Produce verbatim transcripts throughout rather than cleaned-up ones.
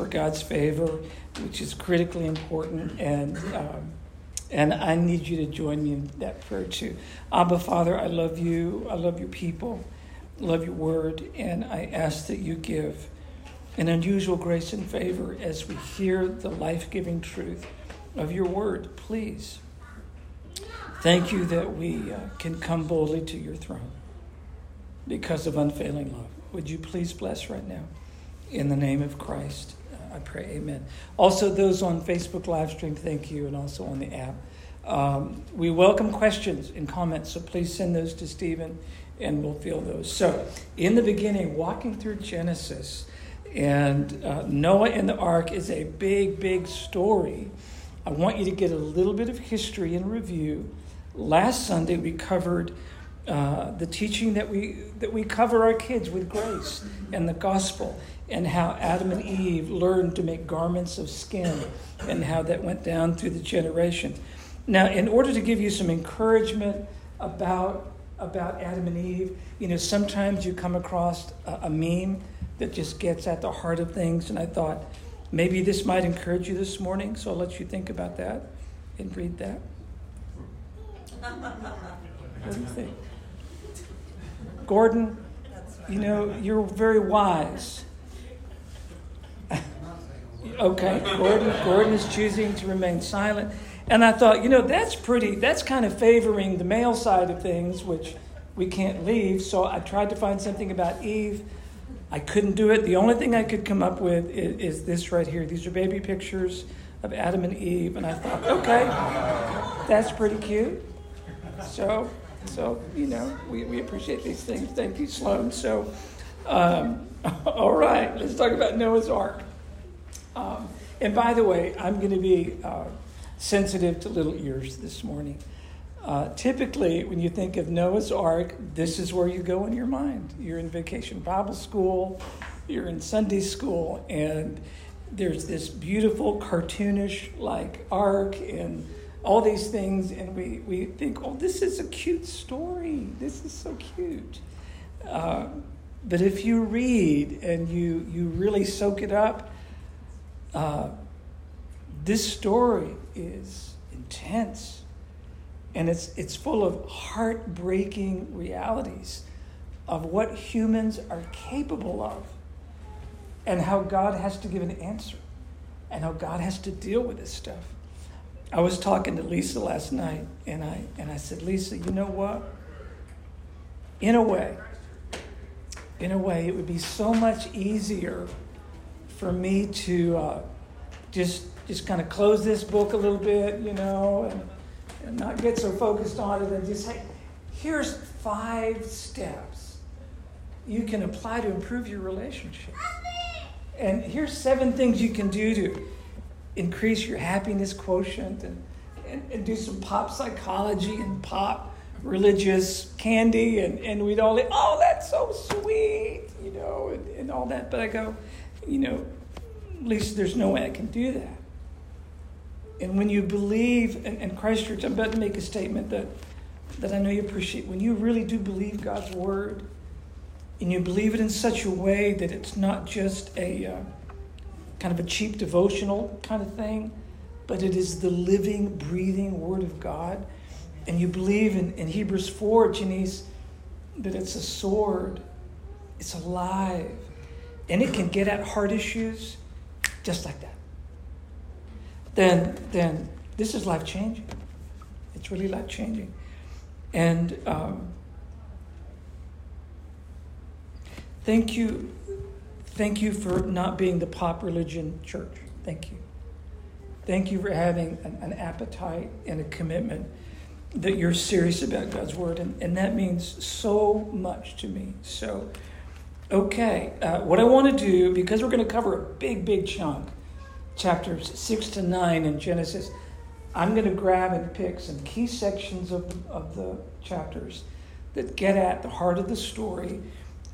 for God's favor, which is critically important, and um, and I need you to join me in that prayer too. Abba, Father, I love you. I love your people. I love your word, and I ask that you give an unusual grace and favor as we hear the life-giving truth of your word, please. Thank you that we uh, can come boldly to your throne because of unfailing love. Would you please bless right now? In the name of Christ, I pray, amen. Also, those on Facebook live stream, thank you, and also on the app. Um, we welcome questions and comments, so please send those to Stephen, and we'll field those. So, in the beginning, walking through Genesis, and uh, Noah and the ark is a big, big story. I want you to get a little bit of history and review. Last Sunday, we covered uh, the teaching that we that we cover our kids with grace and the gospel, and how Adam and Eve learned to make garments of skin, and how that went down through the generations. Now, in order to give you some encouragement about, about Adam and Eve, you know, sometimes you come across a, a meme that just gets at the heart of things, and I thought maybe this might encourage you this morning, so I'll let you think about that and read that. What do you think? Gordon, you know, you're very wise. Okay, Gordon, Gordon is choosing to remain silent. And I thought, you know, that's pretty, that's kind of favoring the male side of things, which we can't leave. So I tried to find something about Eve. I couldn't do it. The only thing I could come up with is, is this right here. These are baby pictures of Adam and Eve. And I thought, okay, that's pretty cute. So, so you know, we, we appreciate these things. Thank you, Sloan. So, um, all right, let's talk about Noah's Ark. Um, and by the way, I'm going to be uh, sensitive to little ears this morning. Uh, typically, when you think of Noah's Ark, this is where you go in your mind. You're in vacation Bible school, you're in Sunday school, and there's this beautiful cartoonish like ark and all these things, and we, we think, oh, this is a cute story. This is so cute. Uh, but if you read and you, you really soak it up, Uh, this story is intense, and it's it's full of heartbreaking realities of what humans are capable of, and how God has to give an answer, and how God has to deal with this stuff. I was talking to Lisa last night, and I and I said, Lisa, you know what? In a way, in a way, it would be so much easier for me to uh, just just kind of close this book a little bit, you know, and, and not get so focused on it, and just say, here's five steps you can apply to improve your relationship. And here's seven things you can do to increase your happiness quotient, and, and, and do some pop psychology and pop religious candy, and, and we'd all, oh, that's so sweet, you know, and, and all that. But I go, you know, Lisa, there's no way I can do that. And when you believe, and, and Christchurch, I'm about to make a statement that, that I know you appreciate. When you really do believe God's word, and you believe it in such a way that it's not just a uh, kind of a cheap devotional kind of thing, but it is the living, breathing word of God. And you believe in, in Hebrews four, Genesis, that it's a sword, it's alive. And it can get at heart issues just like that. Then, then this is life changing. It's really life changing, and um, thank you, thank you for not being the pop religion church. Thank you, thank you for having an, an appetite and a commitment that you're serious about God's word, and, and that means so much to me. So. Okay, uh, what I want to do, because we're going to cover a big, big chunk, chapters six to nine in Genesis, I'm going to grab and pick some key sections of, of the chapters that get at the heart of the story,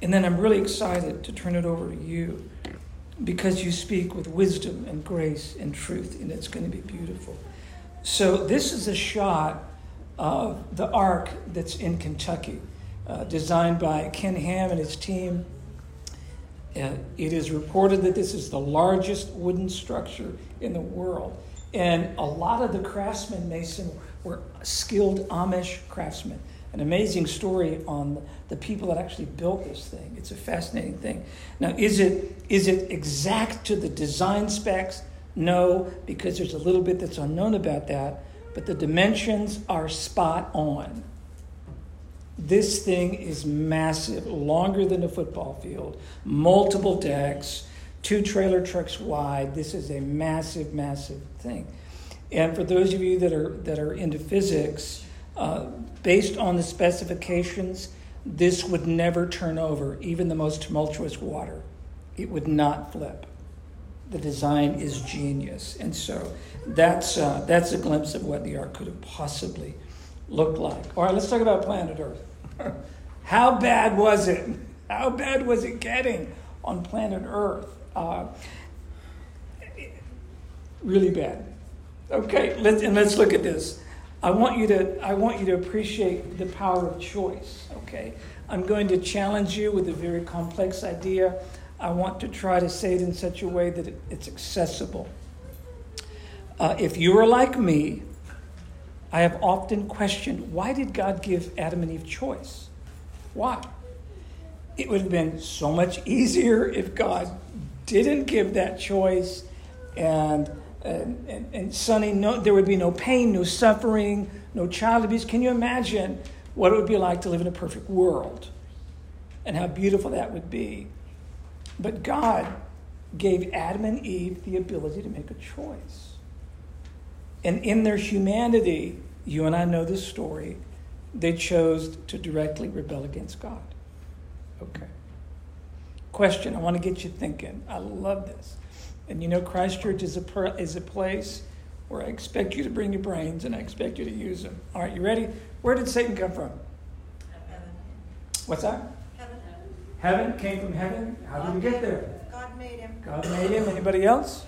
and then I'm really excited to turn it over to you, because you speak with wisdom and grace and truth, and it's going to be beautiful. So this is a shot of the ark that's in Kentucky, uh, designed by Ken Ham and his team. Uh, it is reported that this is the largest wooden structure in the world. And a lot of the craftsmen, Mason, were skilled Amish craftsmen. An amazing story on the people that actually built this thing. It's a fascinating thing. Now, is it is it exact to the design specs? No, because there's a little bit that's unknown about that. But the dimensions are spot on. This thing is massive, longer than a football field, multiple decks, two trailer trucks wide. This is a massive, massive thing. And for those of you that are that are into physics, uh, based on the specifications, this would never turn over, even the most tumultuous water. It would not flip. The design is genius. And so that's uh, that's a glimpse of what the ark could have possibly looked like. All right, let's talk about planet Earth. How bad was it? How bad was it getting on planet Earth? Uh, really bad. Okay, let's and let's look at this. I want you to I want you to appreciate the power of choice. Okay, I'm going to challenge you with a very complex idea. I want to try to say it in such a way that it, it's accessible. Uh, if you are like me, I have often questioned, why did God give Adam and Eve choice? Why? It would have been so much easier if God didn't give that choice, and and, and, and Sonny, no, there would be no pain, no suffering, no child abuse. Can you imagine what it would be like to live in a perfect world and how beautiful that would be? But God gave Adam and Eve the ability to make a choice. And in their humanity, you and I know this story, they chose to directly rebel against God. Okay. Question, I want to get you thinking. I love this. And you know, Christchurch is a per, is a place where I expect you to bring your brains and I expect you to use them. All right, you ready? Where did Satan come from? Heaven. What's that? Heaven. Heaven came from heaven? How did he get there? God made him. God made him. Anybody else?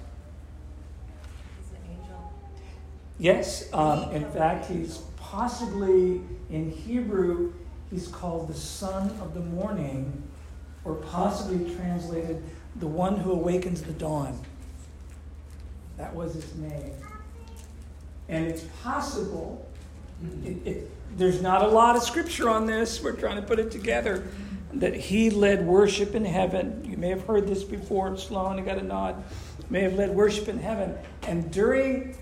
Yes, um, in fact, he's possibly, in Hebrew, he's called the son of the morning, or possibly translated, the one who awakens the dawn. That was his name. And it's possible, it, it, there's not a lot of scripture on this, we're trying to put it together, that he led worship in heaven. You may have heard this before, Sloan, I got a nod. May have led worship in heaven. And during...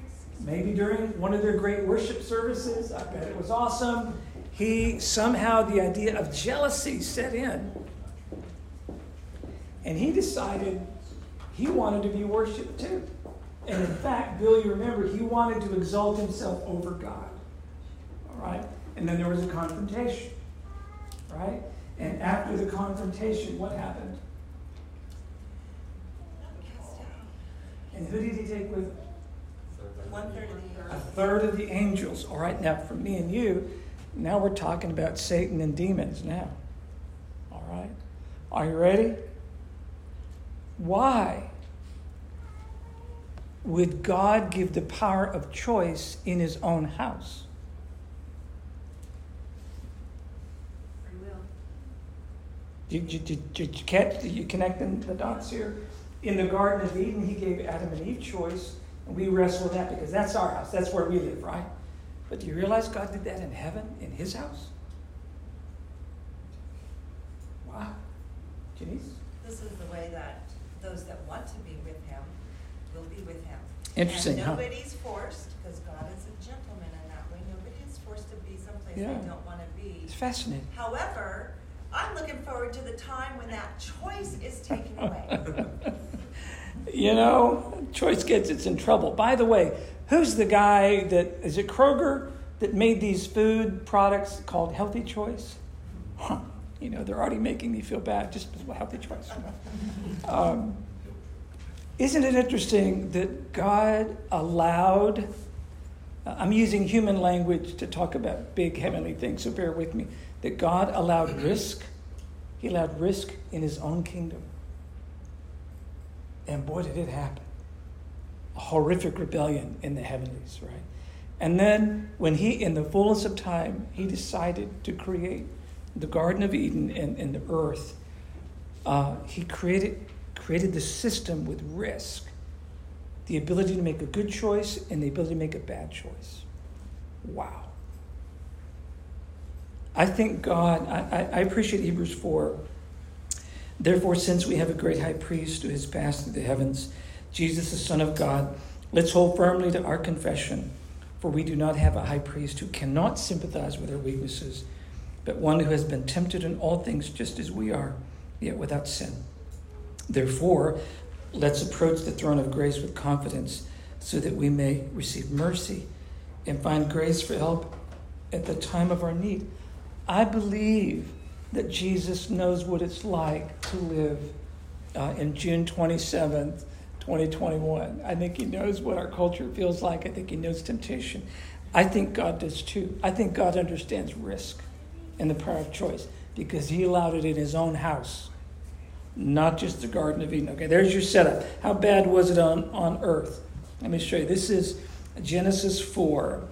Maybe during one of their great worship services, I bet it was awesome, he somehow, the idea of jealousy set in. And he decided he wanted to be worshipped too. And in fact, Bill, you remember, he wanted to exalt himself over God. All right? And then there was a confrontation. Right? And after the confrontation, what happened? And who did he take with him? One third of the earth. A third of the angels. All right, now for me and you, now we're talking about Satan and demons now. All right? Are you ready? Why would God give the power of choice in his own house? Free will. Did you, did, did you catch? Did you connect the dots here? In the Garden of Eden, he gave Adam and Eve choice. And we wrestle with that because that's our house. That's where we live, right? But do you realize God did that in heaven, in his house? Wow. Janice? This is the way that those that want to be with him will be with him. Interesting, and nobody's huh? forced, because God is a gentleman in that way. Nobody is forced to be someplace yeah. they don't want to be. It's fascinating. However, I'm looking forward to the time when that choice is taken away. You know, choice gets it's in trouble. By the way, who's the guy that, is it Kroger, that made these food products called Healthy Choice? Huh. You know, they're already making me feel bad. Just Healthy Choice. You know? um, isn't it interesting that God allowed, I'm using human language to talk about big heavenly things, so bear with me, that God allowed risk. He allowed risk in his own kingdom. And boy, did it happen. A horrific rebellion in the heavenlies, right? And then when he, in the fullness of time, he decided to create the Garden of Eden and, and the earth. Uh, he created created the system with risk, the ability to make a good choice and the ability to make a bad choice. Wow. I think God, I, I appreciate Hebrews four. Therefore, since we have a great high priest who has passed through the heavens, Jesus, the Son of God, let's hold firmly to our confession, for we do not have a high priest who cannot sympathize with our weaknesses, but one who has been tempted in all things just as we are, yet without sin. Therefore, let's approach the throne of grace with confidence so that we may receive mercy and find grace for help at the time of our need. I believe that Jesus knows what it's like to live uh, in June twenty-seventh, twenty twenty-one. I think he knows what our culture feels like. I think he knows temptation. I think God does too. I think God understands risk and the power of choice because he allowed it in his own house, not just the Garden of Eden. Okay, there's your setup. How bad was it on, on earth? Let me show you. This is Genesis four.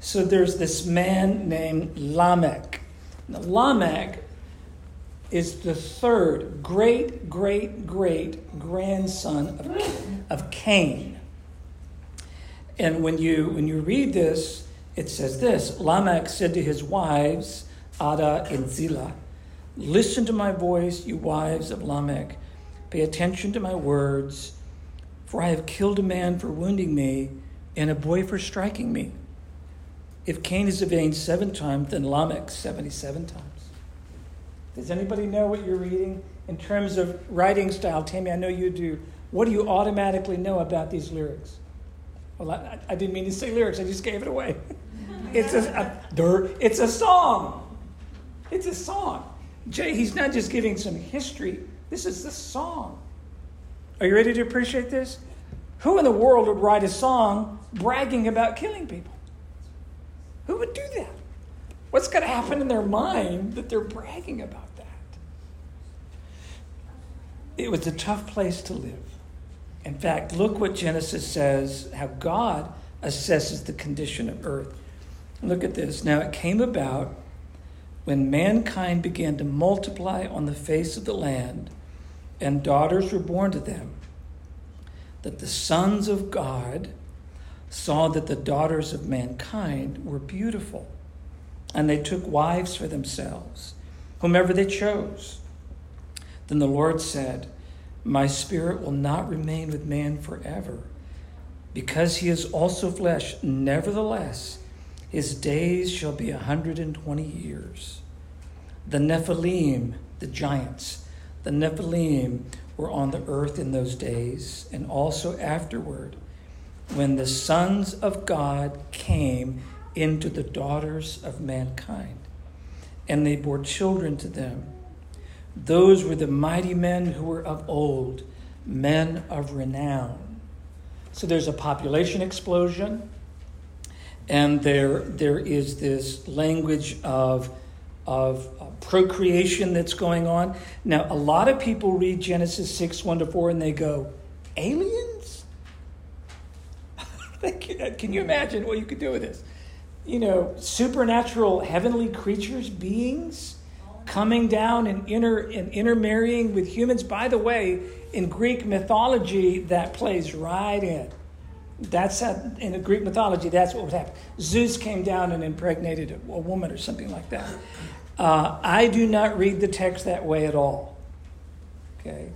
So there's this man named Lamech. Now, Lamech is the third great, great, great grandson of, of Cain. And when you when you read this, it says this: Lamech said to his wives, Ada and Zillah, "Listen to my voice, you wives of Lamech. Pay attention to my words, for I have killed a man for wounding me and a boy for striking me. If Cain is avenged seven times, then Lamech seventy-seven times." Does anybody know what you're reading? In terms of writing style, Tammy, I know you do. What do you automatically know about these lyrics? Well, I, I didn't mean to say lyrics. I just gave it away. It's a, a, it's a song. It's a song. Jay, he's not just giving some history. This is the song. Are you ready to appreciate this? Who in the world would write a song bragging about killing people? Who would do that? What's going to happen in their mind that they're bragging about that? It was a tough place to live. In fact, look what Genesis says, how God assesses the condition of earth. Look at this. Now, it came about when mankind began to multiply on the face of the land, and daughters were born to them, that the sons of God saw that the daughters of mankind were beautiful, and they took wives for themselves, whomever they chose. Then the Lord said, "My spirit will not remain with man forever, because he is also flesh. Nevertheless, his days shall be a hundred and twenty years." The Nephilim, the giants, the Nephilim were on the earth in those days, and also afterward, when the sons of God came into the daughters of mankind, and they bore children to them. Those were the mighty men who were of old, men of renown. So there's a population explosion, and there there is this language of, of procreation that's going on. Now, a lot of people read Genesis six, one to four, and they go, aliens? Can you imagine what you could do with this? You know, supernatural heavenly creatures, beings coming down and inter and intermarrying with humans. By the way, in Greek mythology, that plays right in. That's how, in the Greek mythology, that's what would happen. Zeus came down and impregnated a, a woman or something like that. Uh, I do not read the text that way at all. Okay,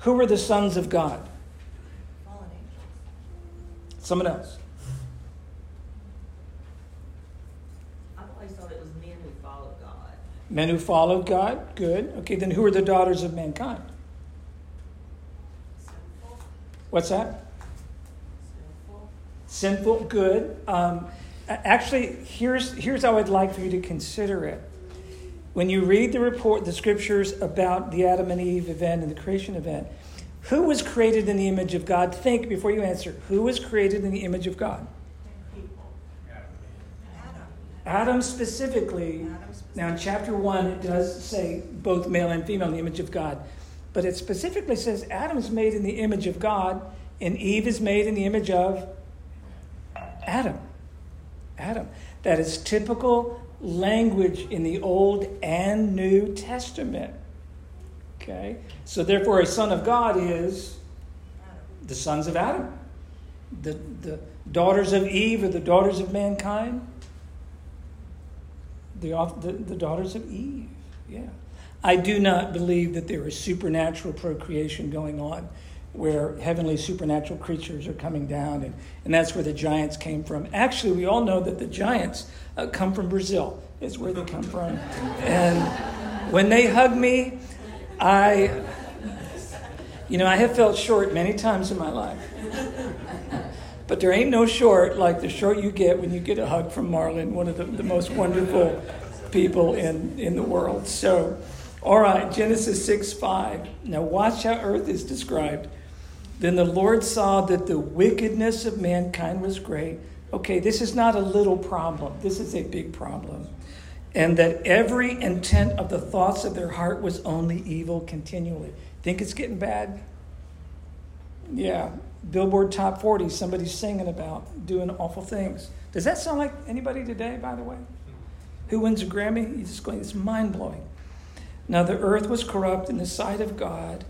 who were the sons of God? Someone else. I always thought it was men who followed God. Men who followed God, good. Okay, then who are the daughters of mankind? Sinful. What's that? Sinful. Sinful, good. Um, actually, here's here's how I'd like for you to consider it. When you read the report, the scriptures about the Adam and Eve event and the creation event, who was created in the image of God? Think before you answer. Who was created in the image of God? Adam. Adam specifically. Adam specifically. Now in chapter one, it does say both male and female in the image of God. But it specifically says Adam's made in the image of God and Eve is made in the image of Adam. Adam. That is typical language in the Old and New Testament. Okay? So therefore, a son of God is the sons of Adam. The, the daughters of Eve are the daughters of mankind. The, the, the daughters of Eve, yeah. I do not believe that there is supernatural procreation going on where heavenly supernatural creatures are coming down, and, and that's where the giants came from. Actually, we all know that the giants uh, come from Brazil. It's where they come from. And when they hug me, I, you know, I have felt short many times in my life. But there ain't no short like the short you get when you get a hug from Marlon, one of the, the most wonderful people in, in the world. So, all right, Genesis six five. Now watch how earth is described. Then the Lord saw that the wickedness of mankind was great. Okay, this is not a little problem. This is a big problem. And that every intent of the thoughts of their heart was only evil continually. Think it's getting bad? Yeah. Billboard Top forty, somebody's singing about doing awful things. Does that sound like anybody today, by the way? Who wins a Grammy? You're just going, it's mind-blowing. Now the earth was corrupt in the sight of God,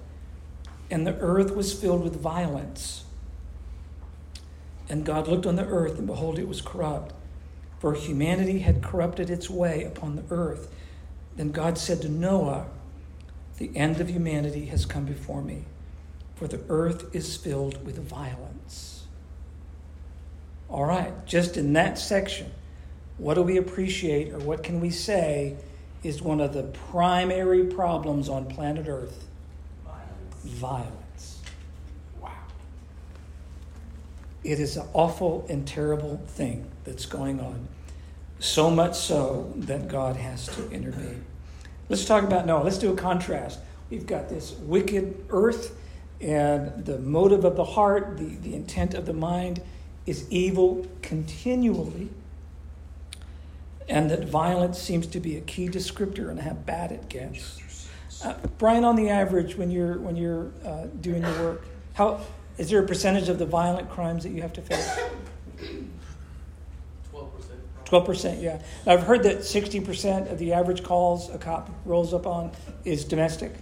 and the earth was filled with violence. And God looked on the earth, and behold, it was corrupt, for humanity had corrupted its way upon the earth. Then God said to Noah, "The end of humanity has come before me, for the earth is filled with violence." All right, just in that section, what do we appreciate, or what can we say is one of the primary problems on planet Earth? Violence. Violence. Wow. It is an awful and terrible thing that's going on. So much so that God has to intervene. Let's talk about Noah. Let's do a contrast. We've got this wicked earth, and the motive of the heart, the, the intent of the mind, is evil continually. And that violence seems to be a key descriptor in how bad it gets. Uh, Brian, on the average, when you're when you're uh, doing your work, how is there a percentage of the violent crimes that you have to face? Twelve percent. Twelve percent, yeah. I've heard that sixty percent of the average calls a cop rolls up on is domestic.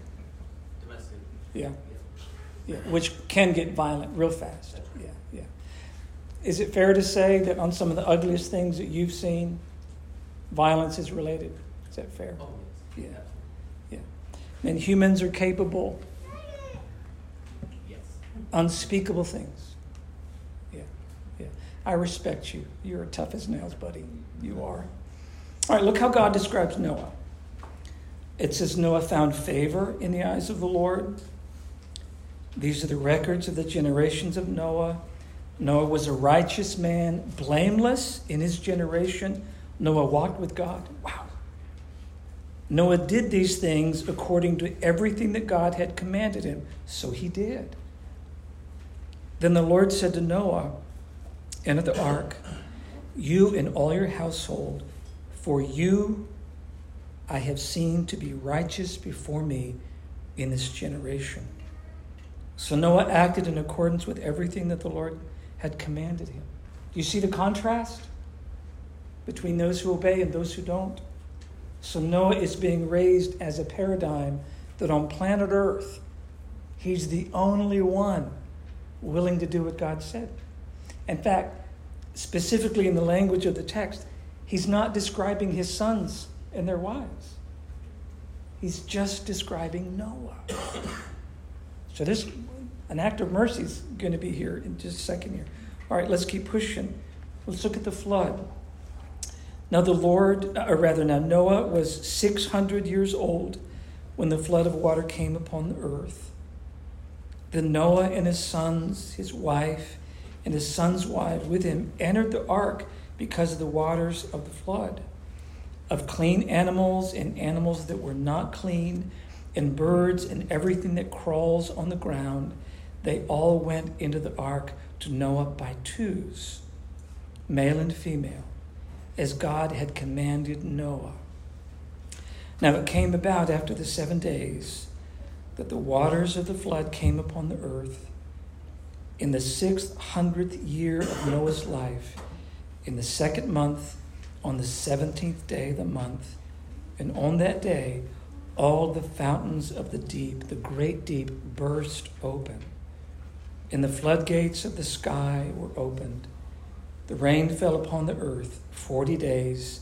Domestic. Yeah. Yeah, which can get violent real fast. Yeah, yeah. Is it fair to say that on some of the ugliest things that you've seen, violence is related? Is that fair? Oh, yes. Yeah, yeah. And humans are capable. Yes. Unspeakable things. Yeah, yeah. I respect you. You're tough as nails, buddy. You are. All right. Look how God describes Noah. It says Noah found favor in the eyes of the Lord. These are the records of the generations of Noah. Noah was a righteous man, blameless in his generation. Noah walked with God. Wow. Noah did these things according to everything that God had commanded him. So he did. Then the Lord said to Noah, enter the ark, you and all your household, for you I have seen to be righteous before me in this generation. So Noah acted in accordance with everything that the Lord had commanded him. Do you see the contrast between those who obey and those who don't? So Noah is being raised as a paradigm that on planet Earth, he's the only one willing to do what God said. In fact, specifically in the language of the text, he's not describing his sons and their wives. He's just describing Noah. So there's an act of mercy is going to be here in just a second here. All right, let's keep pushing. Let's look at the flood. Now the Lord, or rather now Noah was six hundred years old when the flood of water came upon the earth. Then Noah and his sons, his wife, and his son's wife with him entered the ark because of the waters of the flood, of clean animals and animals that were not clean, and birds and everything that crawls on the ground. They all went into the ark to Noah by twos, male and female, as God had commanded Noah. Now it came about after the seven days that the waters of the flood came upon the earth. In the six hundredth year of Noah's life, in the second month, on the seventeenth day of the month, and on that day, all the fountains of the deep, the great deep, burst open, and the floodgates of the sky were opened. The rain fell upon the earth forty days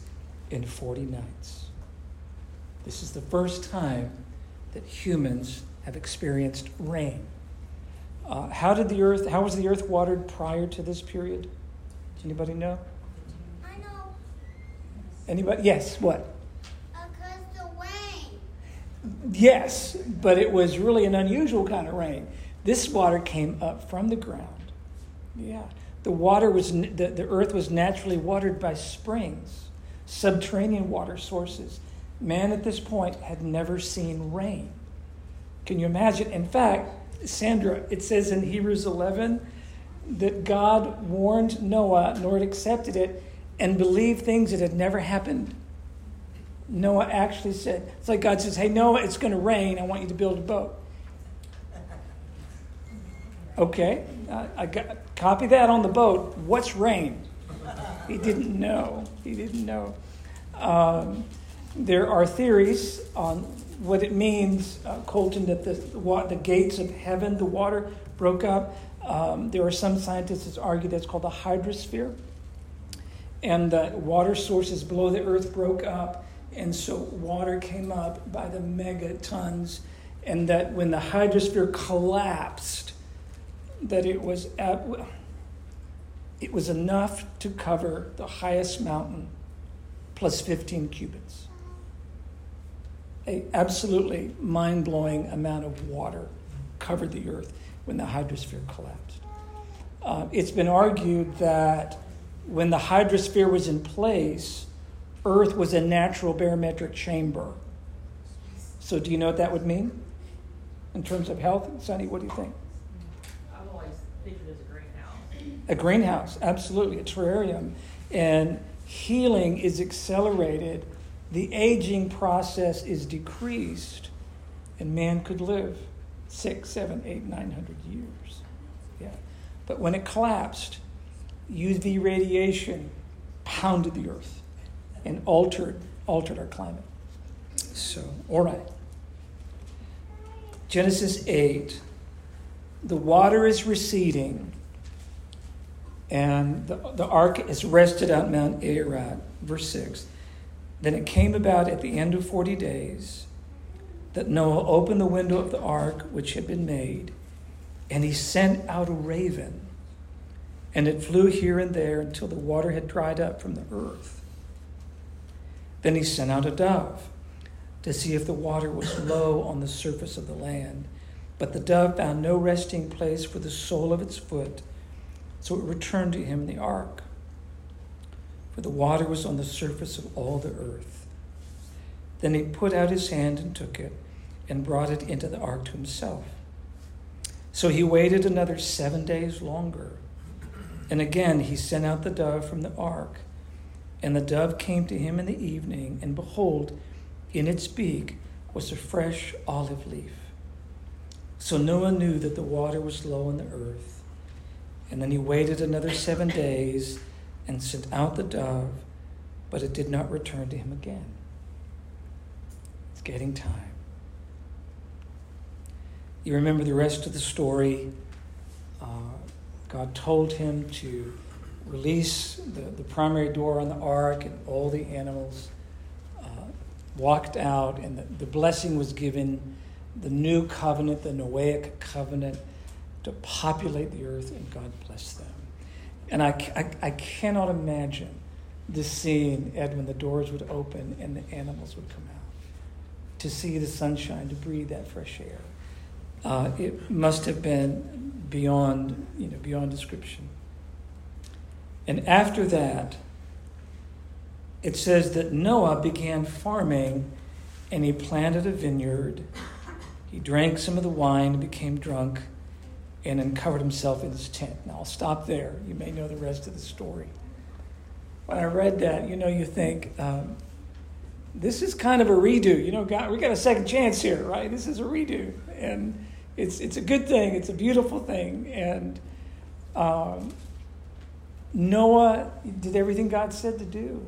and forty nights. This is the first time that humans have experienced rain. Uh, how did the earth? How was the earth watered prior to this period? Does anybody know? I know. Anybody? Yes. What? Because the rain. Yes, but it was really an unusual kind of rain. This water came up from the ground. Yeah, the water was the, the earth was naturally watered by springs, subterranean water sources. Man at this point had never seen rain. Can you imagine? In fact, Sandra, it says in Hebrews eleven that God warned Noah, Noah accepted it, and believed things that had never happened. Noah actually said, it's like God says, hey, Noah, it's going to rain. I want you to build a boat. Okay, I, I got, copy that on the boat. What's rain? He didn't know. He didn't know. Um, there are theories on what it means, uh, Colton, that the, the the gates of heaven, the water broke up. Um, there are some scientists that argue that's called the hydrosphere, and that water sources below the earth broke up, and so water came up by the megatons, and that when the hydrosphere collapsed, that it was at, it was enough to cover the highest mountain plus fifteen cubits. An absolutely mind-blowing amount of water covered the earth when the hydrosphere collapsed. Uh, it's been argued that when the hydrosphere was in place, Earth was a natural barometric chamber. So do you know what that would mean in terms of health? Sonny, what do you think? I've always think it as a greenhouse. A greenhouse, absolutely, a terrarium. And healing is accelerated. The aging process is decreased, and man could live six, seven, eight, nine hundred years. Yeah, but when it collapsed, U V radiation pounded the earth and altered altered our climate. So, all right. Genesis eight, the water is receding, and the the ark is rested on Mount Ararat. Verse six. Then it came about at the end of forty days that Noah opened the window of the ark which had been made, and he sent out a raven, and it flew here and there until the water had dried up from the earth. Then he sent out a dove to see if the water was low on the surface of the land, but the dove found no resting place for the sole of its foot, so it returned to him in the ark. For the water was on the surface of all the earth. Then he put out his hand and took it and brought it into the ark to himself. So he waited another seven days longer. And again he sent out the dove from the ark. And the dove came to him in the evening, and behold, in its beak was a fresh olive leaf. So Noah knew that the water was low on the earth. And then he waited another seven days and sent out the dove, but it did not return to him again. It's getting time. You remember the rest of the story. Uh, God told him to release the, the primary door on the ark, and all the animals uh, walked out, and the, the blessing was given, the new covenant, the Noahic covenant, to populate the earth, and God blessed them. And I, I, I cannot imagine this scene, Ed, when the doors would open and the animals would come out. To see the sunshine, to breathe that fresh air. Uh, it must have been beyond, you know, beyond description. And after that, it says that Noah began farming, and he planted a vineyard. He drank some of the wine, became drunk, and then covered himself in his tent. Now, I'll stop there. You may know the rest of the story. When I read that, you know, you think, um, this is kind of a redo. You know, God, we got a second chance here, right? This is a redo. And it's it's a good thing. It's a beautiful thing. And um, Noah did everything God said to do.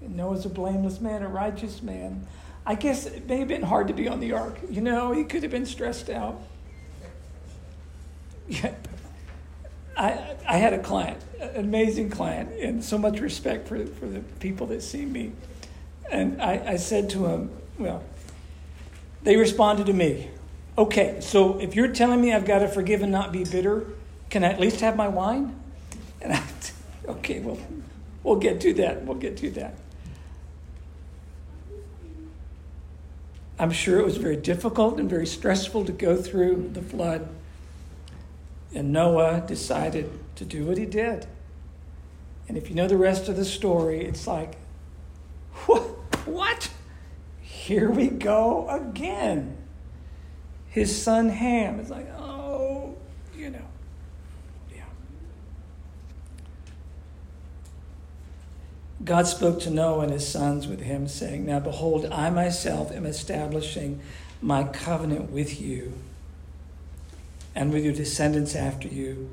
And Noah's a blameless man, a righteous man. I guess it may have been hard to be on the ark. You know, he could have been stressed out. Yeah. I I had a client, an amazing client, and so much respect for, for the people that see me. And I, I said to him, well, they responded to me, okay, so if you're telling me I've got to forgive and not be bitter, can I at least have my wine? And I, okay, well, we'll get to that. We'll get to that. I'm sure it was very difficult and very stressful to go through the flood. And Noah decided to do what he did. And if you know the rest of the story, it's like, what? What? Here we go again. His son Ham is like, oh, you know. Yeah. God spoke to Noah and his sons with him, saying, now behold, I myself am establishing my covenant with you, and with your descendants after you,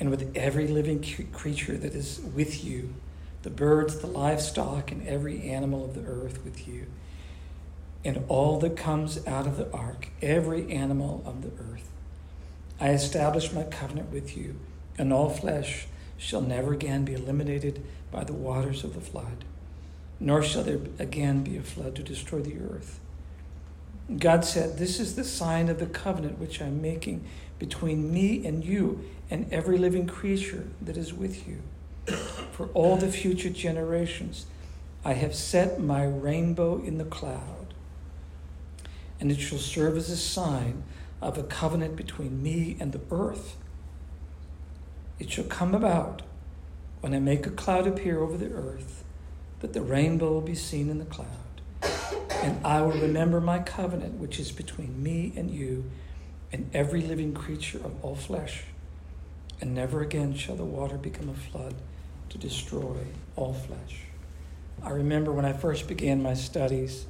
and with every living creature that is with you, the birds, the livestock, and every animal of the earth with you, and all that comes out of the ark, every animal of the earth. I establish my covenant with you, and all flesh shall never again be eliminated by the waters of the flood, nor shall there again be a flood to destroy the earth. God said, this is the sign of the covenant which I'm making between me and you and every living creature that is with you. For all the future generations, I have set my rainbow in the cloud, and it shall serve as a sign of a covenant between me and the earth. It shall come about when I make a cloud appear over the earth, that the rainbow will be seen in the cloud. And I will remember my covenant, which is between me and you and every living creature of all flesh. And never again shall the water become a flood to destroy all flesh. I remember when I first began my studies,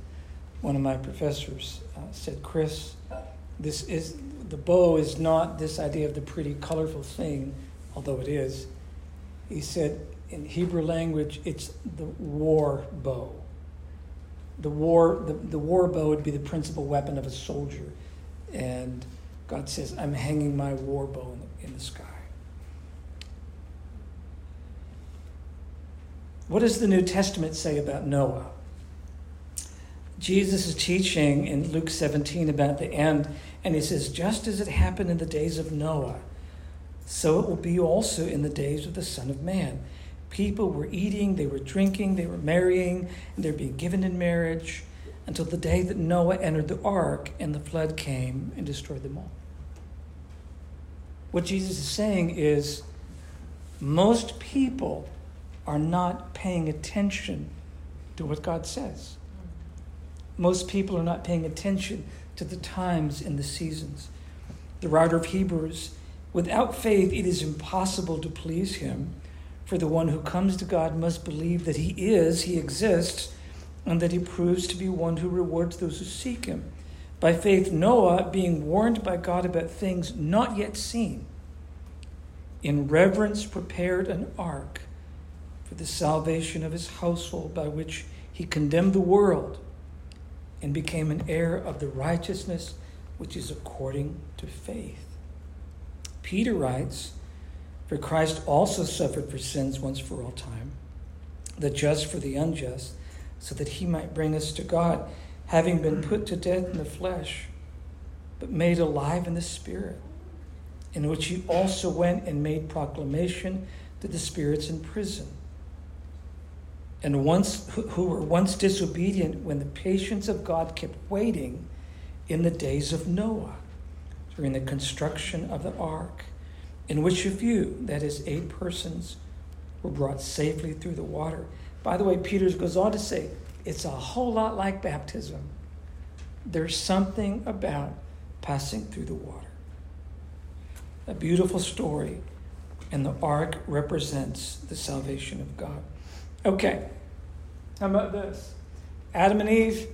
one of my professors uh, said, Chris, this is the bow is not this idea of the pretty, colorful thing, although it is. He said, in Hebrew language, it's the war bow. The war, the, the war bow would be the principal weapon of a soldier. And God says, I'm hanging my war bow in the, in the sky. What does the New Testament say about Noah? Jesus is teaching in Luke seventeen about the end, and he says, just as it happened in the days of Noah, so it will be also in the days of the Son of Man. People were eating, they were drinking, they were marrying, and they were being given in marriage until the day that Noah entered the ark and the flood came and destroyed them all. What Jesus is saying is most people are not paying attention to what God says. Most people are not paying attention to the times and the seasons. The writer of Hebrews, without faith it is impossible to please him. For the one who comes to God must believe that he is, he exists, and that he proves to be one who rewards those who seek him. By faith, Noah, being warned by God about things not yet seen, in reverence prepared an ark for the salvation of his household, by which he condemned the world and became an heir of the righteousness which is according to faith. Peter writes, for Christ also suffered for sins once for all time, the just for the unjust, so that he might bring us to God, having been put to death in the flesh, but made alive in the Spirit, in which he also went and made proclamation to the spirits in prison, and once who were once disobedient when the patience of God kept waiting in the days of Noah, during the construction of the ark, in which a few, that is, eight persons, were brought safely through the water. By the way, Peter goes on to say, it's a whole lot like baptism. There's something about passing through the water. A beautiful story, and the ark represents the salvation of God. Okay, how about this? Adam and Eve,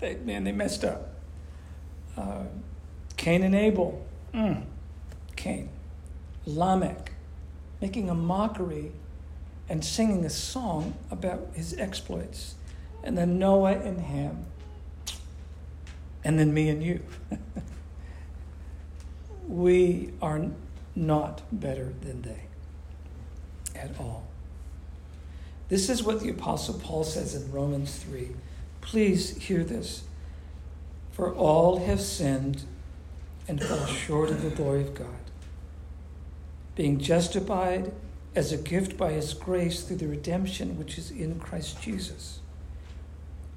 they, man, they messed up. Uh, Cain and Abel, mm, Cain. Lamech, making a mockery and singing a song about his exploits. And then Noah and Ham. and then me and you. We are not better than they at all. This is what the Apostle Paul says in Romans three. Please hear this. For all have sinned and fall short of the glory of God, being justified as a gift by his grace through the redemption which is in Christ Jesus,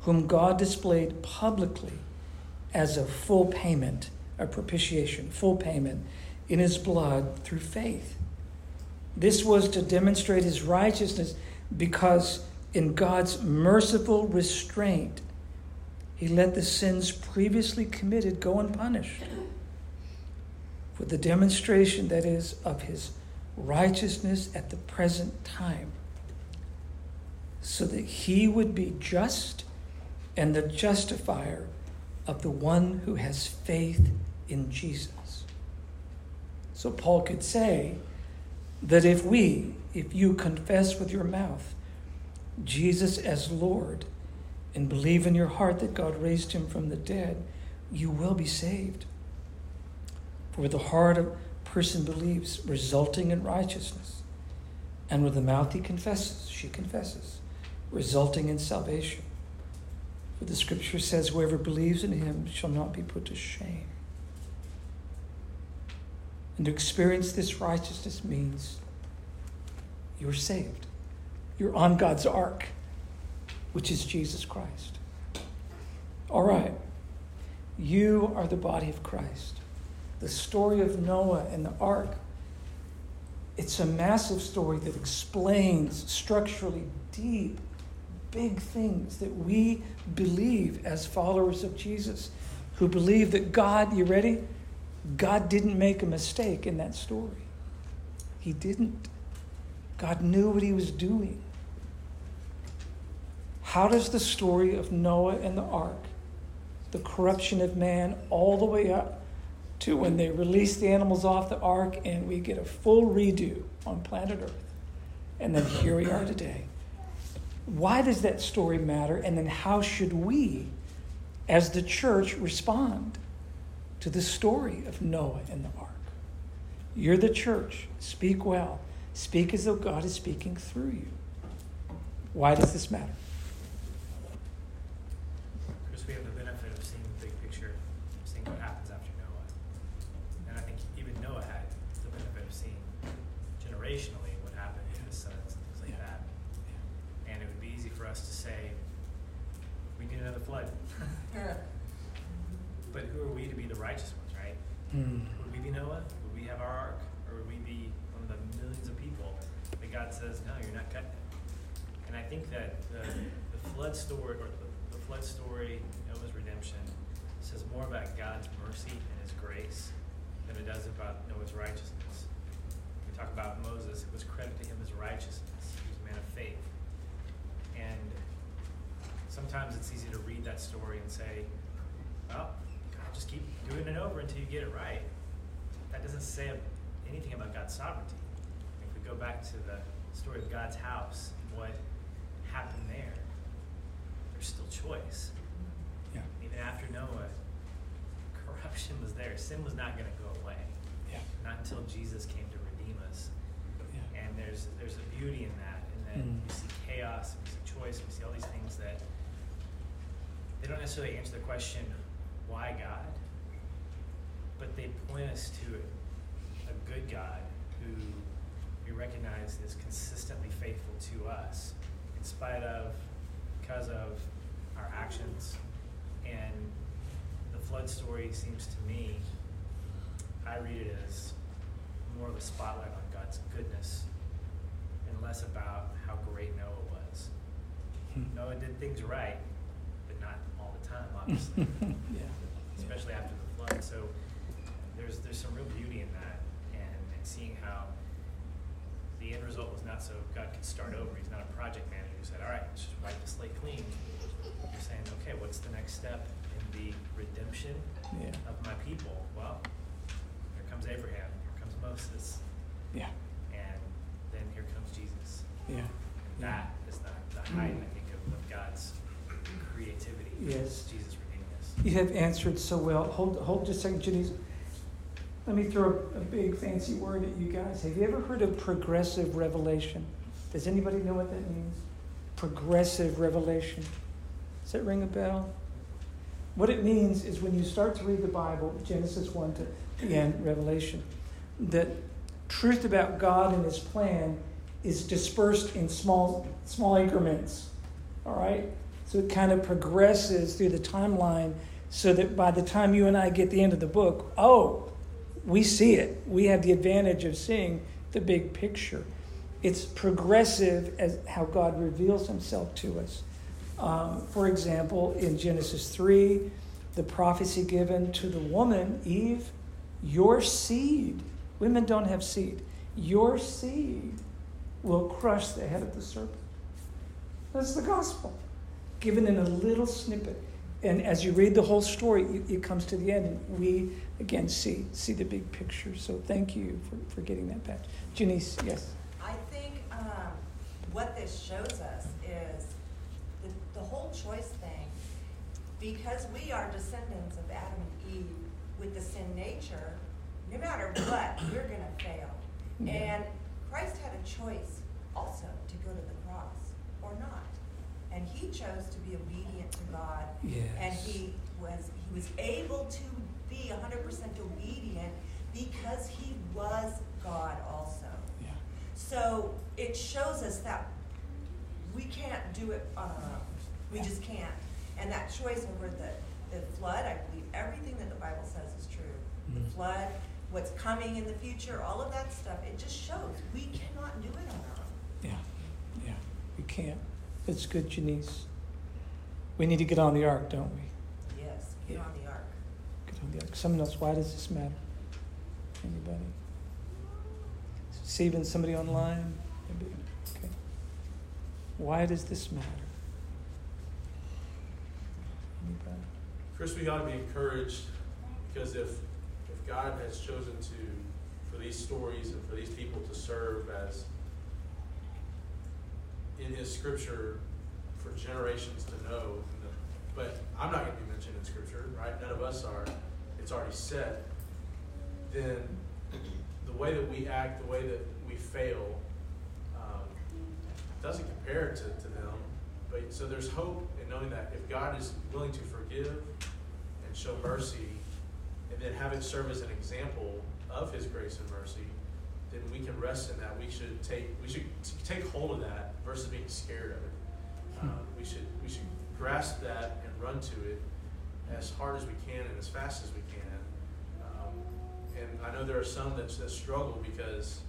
whom God displayed publicly as a full payment, a propitiation, full payment in his blood through faith. This was to demonstrate his righteousness, because in God's merciful restraint, he let the sins previously committed go unpunished. For the demonstration, that is, of his righteousness at the present time, so that he would be just and the justifier of the one who has faith in Jesus. So Paul could say that if we, if you confess with your mouth Jesus as Lord and believe in your heart that God raised him from the dead, you will be saved. With the heart a person believes, resulting in righteousness. And with the mouth he confesses, she confesses, resulting in salvation. For the scripture says, whoever believes in him shall not be put to shame. And to experience this righteousness means you're saved. You're on God's ark, which is Jesus Christ. All right. You are the body of Christ. The story of Noah and the ark, it's a massive story that explains structurally deep, big things that we believe as followers of Jesus, who believe that God, you ready? God didn't make a mistake in that story. He didn't. God knew what he was doing. How does the story of Noah and the ark, the corruption of man all the way up, to when they release the animals off the ark and we get a full redo on planet Earth. And then here we are today. Why does that story matter? And then how should we, as the church, respond to the story of Noah and the ark? You're the church. Speak well. Speak as though God is speaking through you. Why does this matter? Because we have the benefit of seeing the big picture, seeing what happens after. Generationally, what happened to his sons and things like that, and it would be easy for us to say, "We need another flood." But who are we to be the righteous ones, right? Mm. Would we be Noah? Would we have our ark, or would we be one of the millions of people that God says, "No, you're not cutting it"? And I think that the, the flood story, or the, the flood story, Noah's redemption, says more about God's mercy and His grace than it does about Noah's righteousness. Talk about Moses, it was credited to him as righteousness. He was a man of faith. And sometimes it's easy to read that story and say, well, God, just keep doing it over until you get it right. That doesn't say anything about God's sovereignty. If we go back to the story of God's house, what happened there, there's still choice. Yeah. Even after Noah, corruption was there. Sin was not going to go away. Yeah. Not until Jesus came to us. Yeah. And there's there's a beauty in that, and then mm. we see chaos, we see choice, we see all these things that they don't necessarily answer the question, why God? But they point us to a good God who we recognize is consistently faithful to us, in spite of, because of our actions. And the flood story seems to me, I read it as more of a spotlight on God's goodness and less about how great Noah was. Hmm. Noah did things right, but not all the time, obviously. Yeah. Especially after the flood. So there's there's some real beauty in that, and, and seeing how the end result was not so God could start over. He's not a project manager who said, all right, let's just wipe the slate clean. You're saying, okay, what's the next step in the redemption yeah. of my people? Well, here comes Abraham. Moses. Yeah. And then here comes Jesus. Yeah. And that is the, the height, I think, of, of God's creativity. Yes. Jesus redeeming us. you have answered so well. Hold, hold just a second, Janice. Let me throw a big fancy word at you guys. Have you ever heard of progressive revelation? Does anybody know what that means? Progressive revelation. Does that ring a bell? What it means is when you start to read the Bible, Genesis one to the end, Revelation, that truth about God and his plan is dispersed in small small increments, all right? So it kind of progresses through the timeline so that by the time you and I get to the end of the book, oh, we see it. We have the advantage of seeing the big picture. It's progressive as how God reveals himself to us. Um, for example, in Genesis three, the prophecy given to the woman, Eve, your seed, women don't have seed, your seed will crush the head of the serpent. That's the gospel, given in a little snippet. And as you read the whole story, it, it comes to the end, and we, again, see see the big picture. So thank you for, for getting that back. Janice, yes? I think um, what this shows us is the, the whole choice thing, because we are descendants of Adam and Eve with the sin nature, no matter what, we're going to fail. Yeah. And Christ had a choice also to go to the cross or not. And he chose to be obedient to God. Yes. And he was he was able to be one hundred percent obedient because he was God also. Yeah. So it shows us that we can't do it on our own. We just can't. And that choice over the, the flood, I believe everything that the Bible says is true. Mm-hmm. The flood, what's coming in the future, all of that stuff, it just shows we cannot do it on our own. Yeah, yeah, we can't. That's good, Janice. We need to get on the ark, don't we? Yes, get yeah. on the ark. Get on the ark. Someone else, why does this matter? Anybody? Stephen, somebody online? Maybe. Okay. Why does this matter? Anybody? Chris, we got to be encouraged, because if if God has chosen to, for these stories and for these people to serve as in his scripture for generations to know, but I'm not going to be mentioned in scripture, right? None of us are. It's already said. Then the way that we act, the way that we fail, um, doesn't compare to, to them. But so there's hope in knowing that if God is willing to forgive and show mercy, and then have it serve as an example of his grace and mercy, then we can rest in that. We should take we should take hold of that versus being scared of it. Um, we should we should grasp that and run to it as hard as we can and as fast as we can. Um, and I know there are some that, that struggle because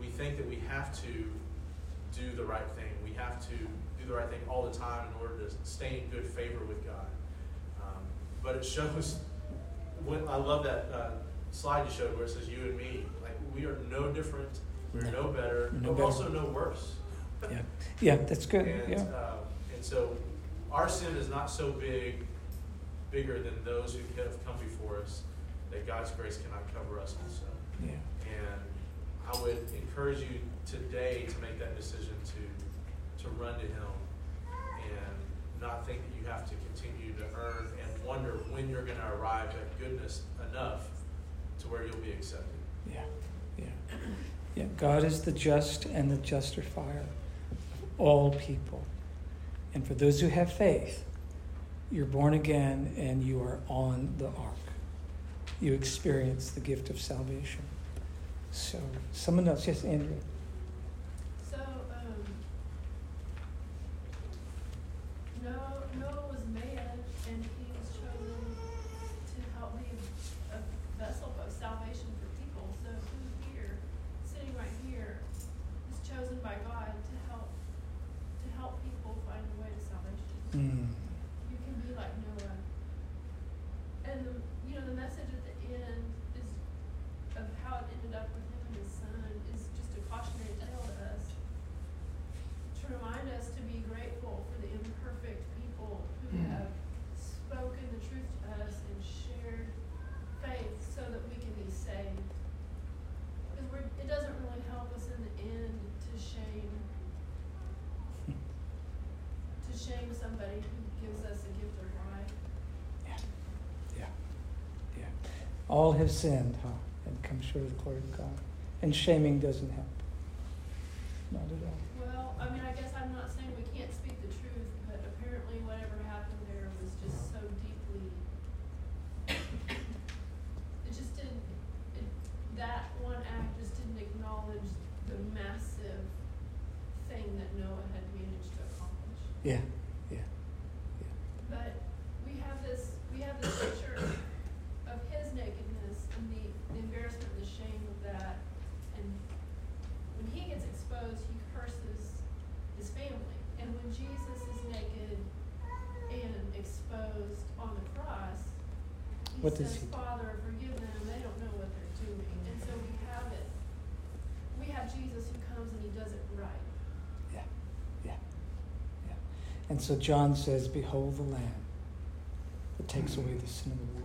we think that we have to do the right thing. We have to do the right thing all the time in order to stay in good favor with God. Um, but it shows. When, I love that uh, slide you showed where it says you and me. We are no different. We're no, no better. We're no but better. Also no worse. Yeah, yeah, that's good. And, yeah. Uh, and so our sin is not so big, bigger than those who have come before us, that God's grace cannot cover us also. Yeah. And I would encourage you today to make that decision to to run to him and not think that you have to continue to earn and wonder when you're going to arrive at goodness enough to where you'll be accepted. Yeah. Yeah. Yeah. God is the just and the justifier of all people. And for those who have faith, you're born again and you are on the ark. You experience the gift of salvation. So, someone else. Yes, Andrew. So, um, Noah, Noah was man and he was chosen to help be a vessel of salvation. Chosen by God to help to help people find a way to salvation. Mm. You can be like Noah. And the, you know, the message at the end is of how it ended up with him and his son is just a cautionary tale to us, to remind us to be grateful for the imperfect people who All have sinned, huh? And come short of the glory of God. And shaming doesn't help. Not at all. Well, I mean, I guess I'm not saying we can't speak the truth, but apparently whatever happened there was just so deeply... It just didn't... It, that one act just didn't acknowledge the massive thing that Noah had managed to accomplish. Yeah, yeah, yeah. But we have this, we have this picture of his nakedness and the, the embarrassment and the shame of that. And when he gets exposed, he curses his family. And when Jesus is naked and exposed on the cross, he what says, Father, forgive them. They don't know what they're doing. And so we have it. We have Jesus who comes and he does it right. Yeah, yeah, yeah. And so John says, behold the Lamb that takes away the sin of the world.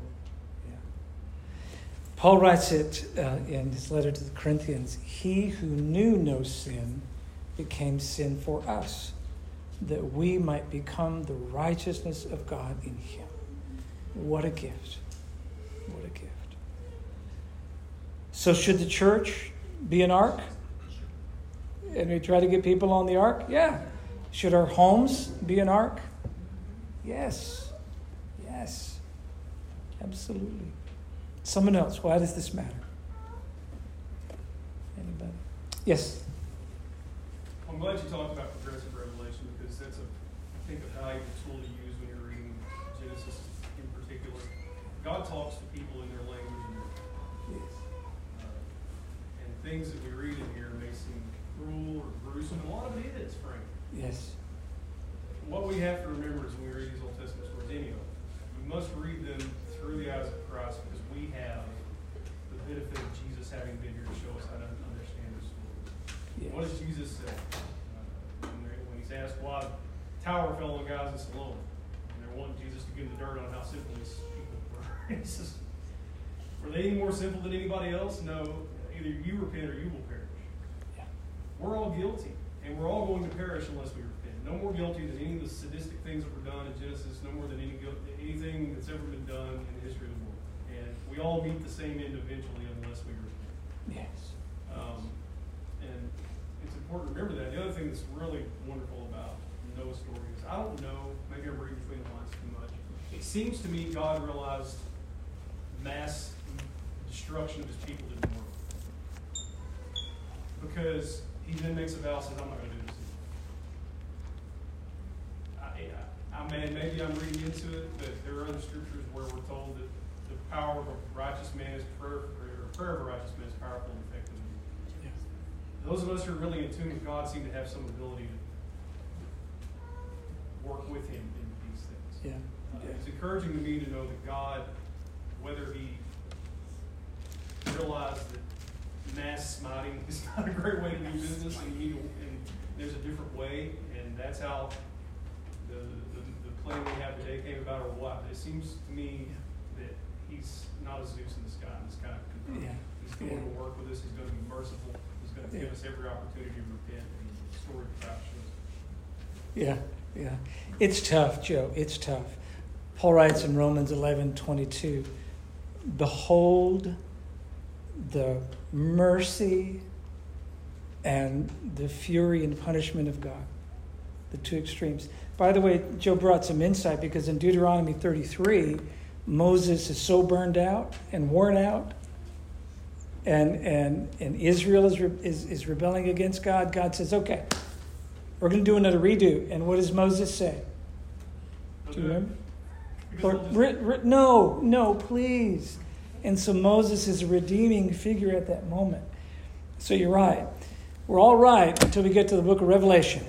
Paul writes it uh, in his letter to the Corinthians, he who knew no sin became sin for us, that we might become the righteousness of God in him. What a gift. What a gift. So should the church be an ark? And we try to get people on the ark? Yeah. Should our homes be an ark? Yes. Yes. Absolutely. Someone else. Why does this matter? Anybody? Yes? I'm glad you talked about progressive revelation because that's, a, I think, a valuable tool to use when you're reading Genesis in particular. God talks to people in their language. And, yes. Uh, and things that we read in here may seem cruel or gruesome. A lot of it is, frankly. Yes. What we have to remember is when we read these Old Testament stories, any of them, we must read them through the eyes of Christ because we have the benefit of Jesus having been here to show us how to understand this story. Yes. What does Jesus say? Uh, when he's asked why the tower fell on guys in Siloam, and they're wanting Jesus to give them the dirt on how simple these people were. He says, were they any more simple than anybody else? No. Either you repent or you will perish. Yeah. We're all guilty, and we're all going to perish unless we repent. No more guilty than any of the sadistic things that were done in Genesis, no more than any guilt, anything that's ever been done in the history of the world. And we all meet the same end eventually unless we repent. Yes. Um, and it's important to remember that. The other thing that's really wonderful about Noah's story is, I don't know, maybe I'm reading between the lines too much. It seems to me God realized mass destruction of his people didn't work. Because he then makes a vow and says, I'm not going to do this. I mean, maybe I'm reading into it, but there are other scriptures where we're told that the power of a righteous man is prayer, or prayer of a righteous man is powerful and effective. Yes. Those of us who are really in tune with God seem to have some ability to work with Him in these things. Yeah. Uh, yeah. It's encouraging to me to know that God, whether He realized that mass smiting is not a great way to do business, and, he, and there's a different way, and that's how the plan we have today came about or what. It seems to me that he's not a Zeus in the sky. He's kind of confirmed. Yeah. He's going yeah. to work with us. He's going to be merciful. He's going to yeah. give us every opportunity to repent and restore the fractions. Yeah, yeah. It's tough, Joe. It's tough. Paul writes in Romans eleven twenty-two, behold the mercy and the fury and punishment of God. The two extremes. By the way, Joe brought some insight because in Deuteronomy thirty-three, Moses is so burned out and worn out, and and and Israel is is, is rebelling against God. God says, "Okay, we're going to do another redo." And what does Moses say? Do you remember? Lord, re, re, no, no, please. And so Moses is a redeeming figure at that moment. So you're right. We're all right until we get to the book of Revelation.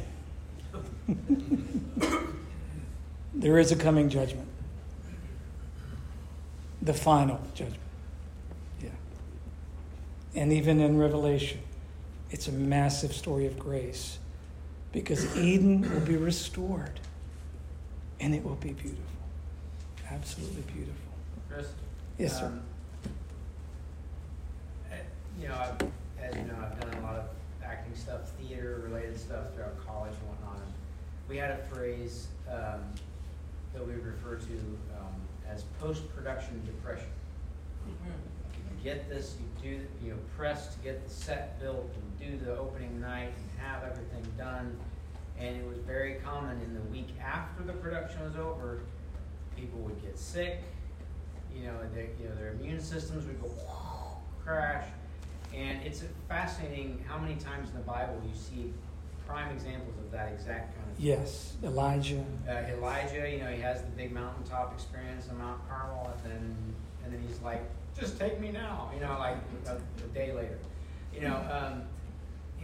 There is a coming judgment. The final judgment. Yeah. And even in Revelation, it's a massive story of grace because Eden will be restored and it will be beautiful. Absolutely beautiful. Chris? Yes, sir. Um, you know, I've, as you know, I've done a lot of acting stuff, theater-related stuff throughout college and whatnot. We had a phrase um, that we refer to um, as post-production depression. You get this, you do, you press to get the set built and do the opening night and have everything done. And it was very common in the week after the production was over, people would get sick. You know, they, you know, their immune systems would go crash. And it's fascinating how many times in the Bible you see prime examples of that exact kind of thing. Yes, Elijah. Uh, Elijah, you know, he has the big mountaintop experience in Mount Carmel, and then and then he's like, just take me now, you know, like a, a day later. You know, um,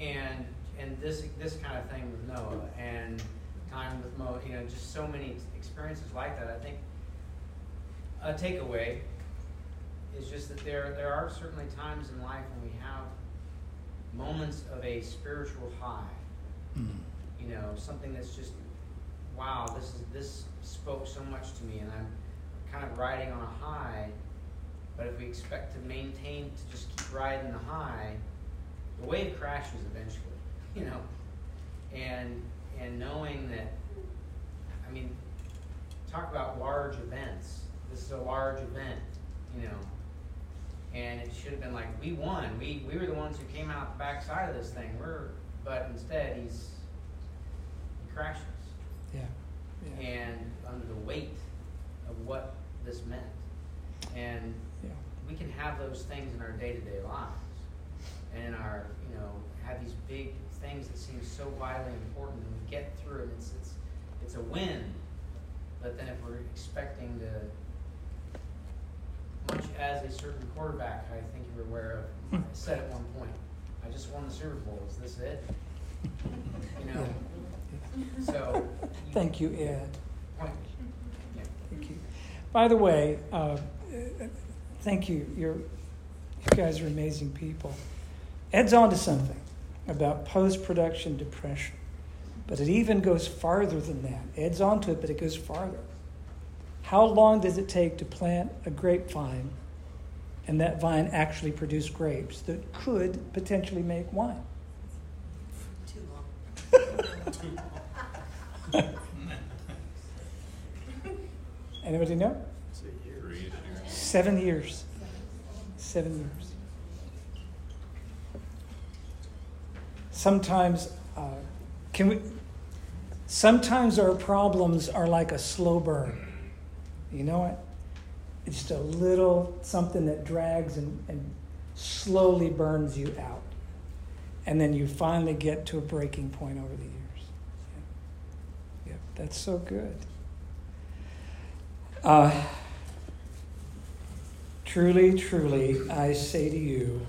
and and this this kind of thing with Noah and time with Mo, you know, just so many experiences like that. I think a takeaway is just that there there are certainly times in life when we have moments of a spiritual high. Mm-hmm. You know, something that's just, wow, this is this spoke so much to me, and I'm kind of riding on a high. But if we expect to maintain, to just keep riding the high, the wave crashes eventually, you know. And and knowing that, I mean, talk about large events. This is a large event, you know. And it should have been like, we won. We we were the ones who came out the backside of this thing. We're But instead, he's he crashes. Yeah. yeah. And under the weight of what this meant. And yeah. we can have those things in our day-to-day lives. And in our, you know, have these big things that seem so vitally important. And we get through it. It's, it's, it's a win. But then if we're expecting to, much as a certain quarterback, I think you were aware of, said at one point, I just won the Super Bowl. Is this it? You know. So. You Thank you, Ed. Point. Yeah. Thank you. By the way, uh, thank you. You're, you guys are amazing people. Ed's on to something about post-production depression, but it even goes farther than that. Ed's on to it, but it goes farther. How long does it take to plant a grapevine and that vine actually produced grapes that could potentially make wine? Too long. Anybody know? It's a year. Seven years. Seven years. Sometimes, uh, can we? Sometimes our problems are like a slow burn. You know what? It's just a little something that drags and, and slowly burns you out. And then you finally get to a breaking point over the years. Yeah, yeah, that's so good. Uh, truly, truly, I say to you,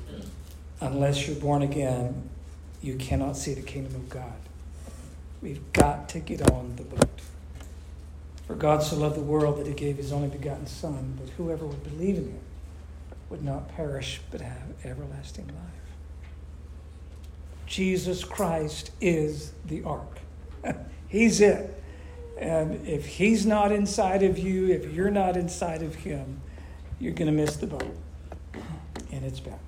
unless you're born again, you cannot see the kingdom of God. We've got to get on the boat. For God so loved the world that he gave his only begotten Son, but whoever would believe in him would not perish but have everlasting life. Jesus Christ is the ark. He's it. And if he's not inside of you, if you're not inside of him, you're going to miss the boat. And it's bad.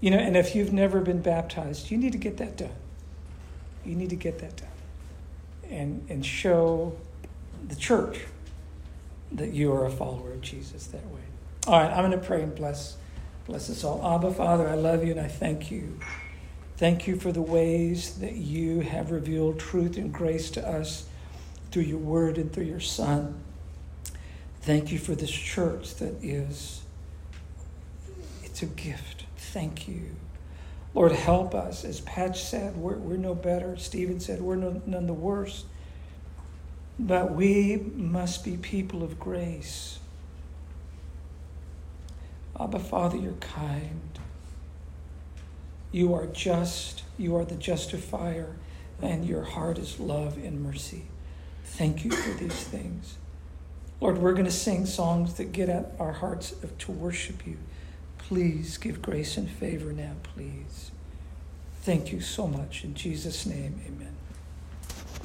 You know, and if you've never been baptized, you need to get that done. You need to get that done. And, and show the church that you are a follower of Jesus that way. All right, I'm going to pray and bless bless us all. Abba, Father, I love you and I thank you. Thank you for the ways that you have revealed truth and grace to us through your word and through your Son. Thank you for this church that is, it's a gift. Thank you. Lord, help us. As Patch said, we're, we're no better. Stephen said, we're no, none the worse. But we must be people of grace. Abba, Father, you're kind. You are just. You are the justifier. And your heart is love and mercy. Thank you for these things. Lord, we're going to sing songs that get at our hearts of, to worship you. Please give grace and favor now, please. Thank you so much. In Jesus' name, amen.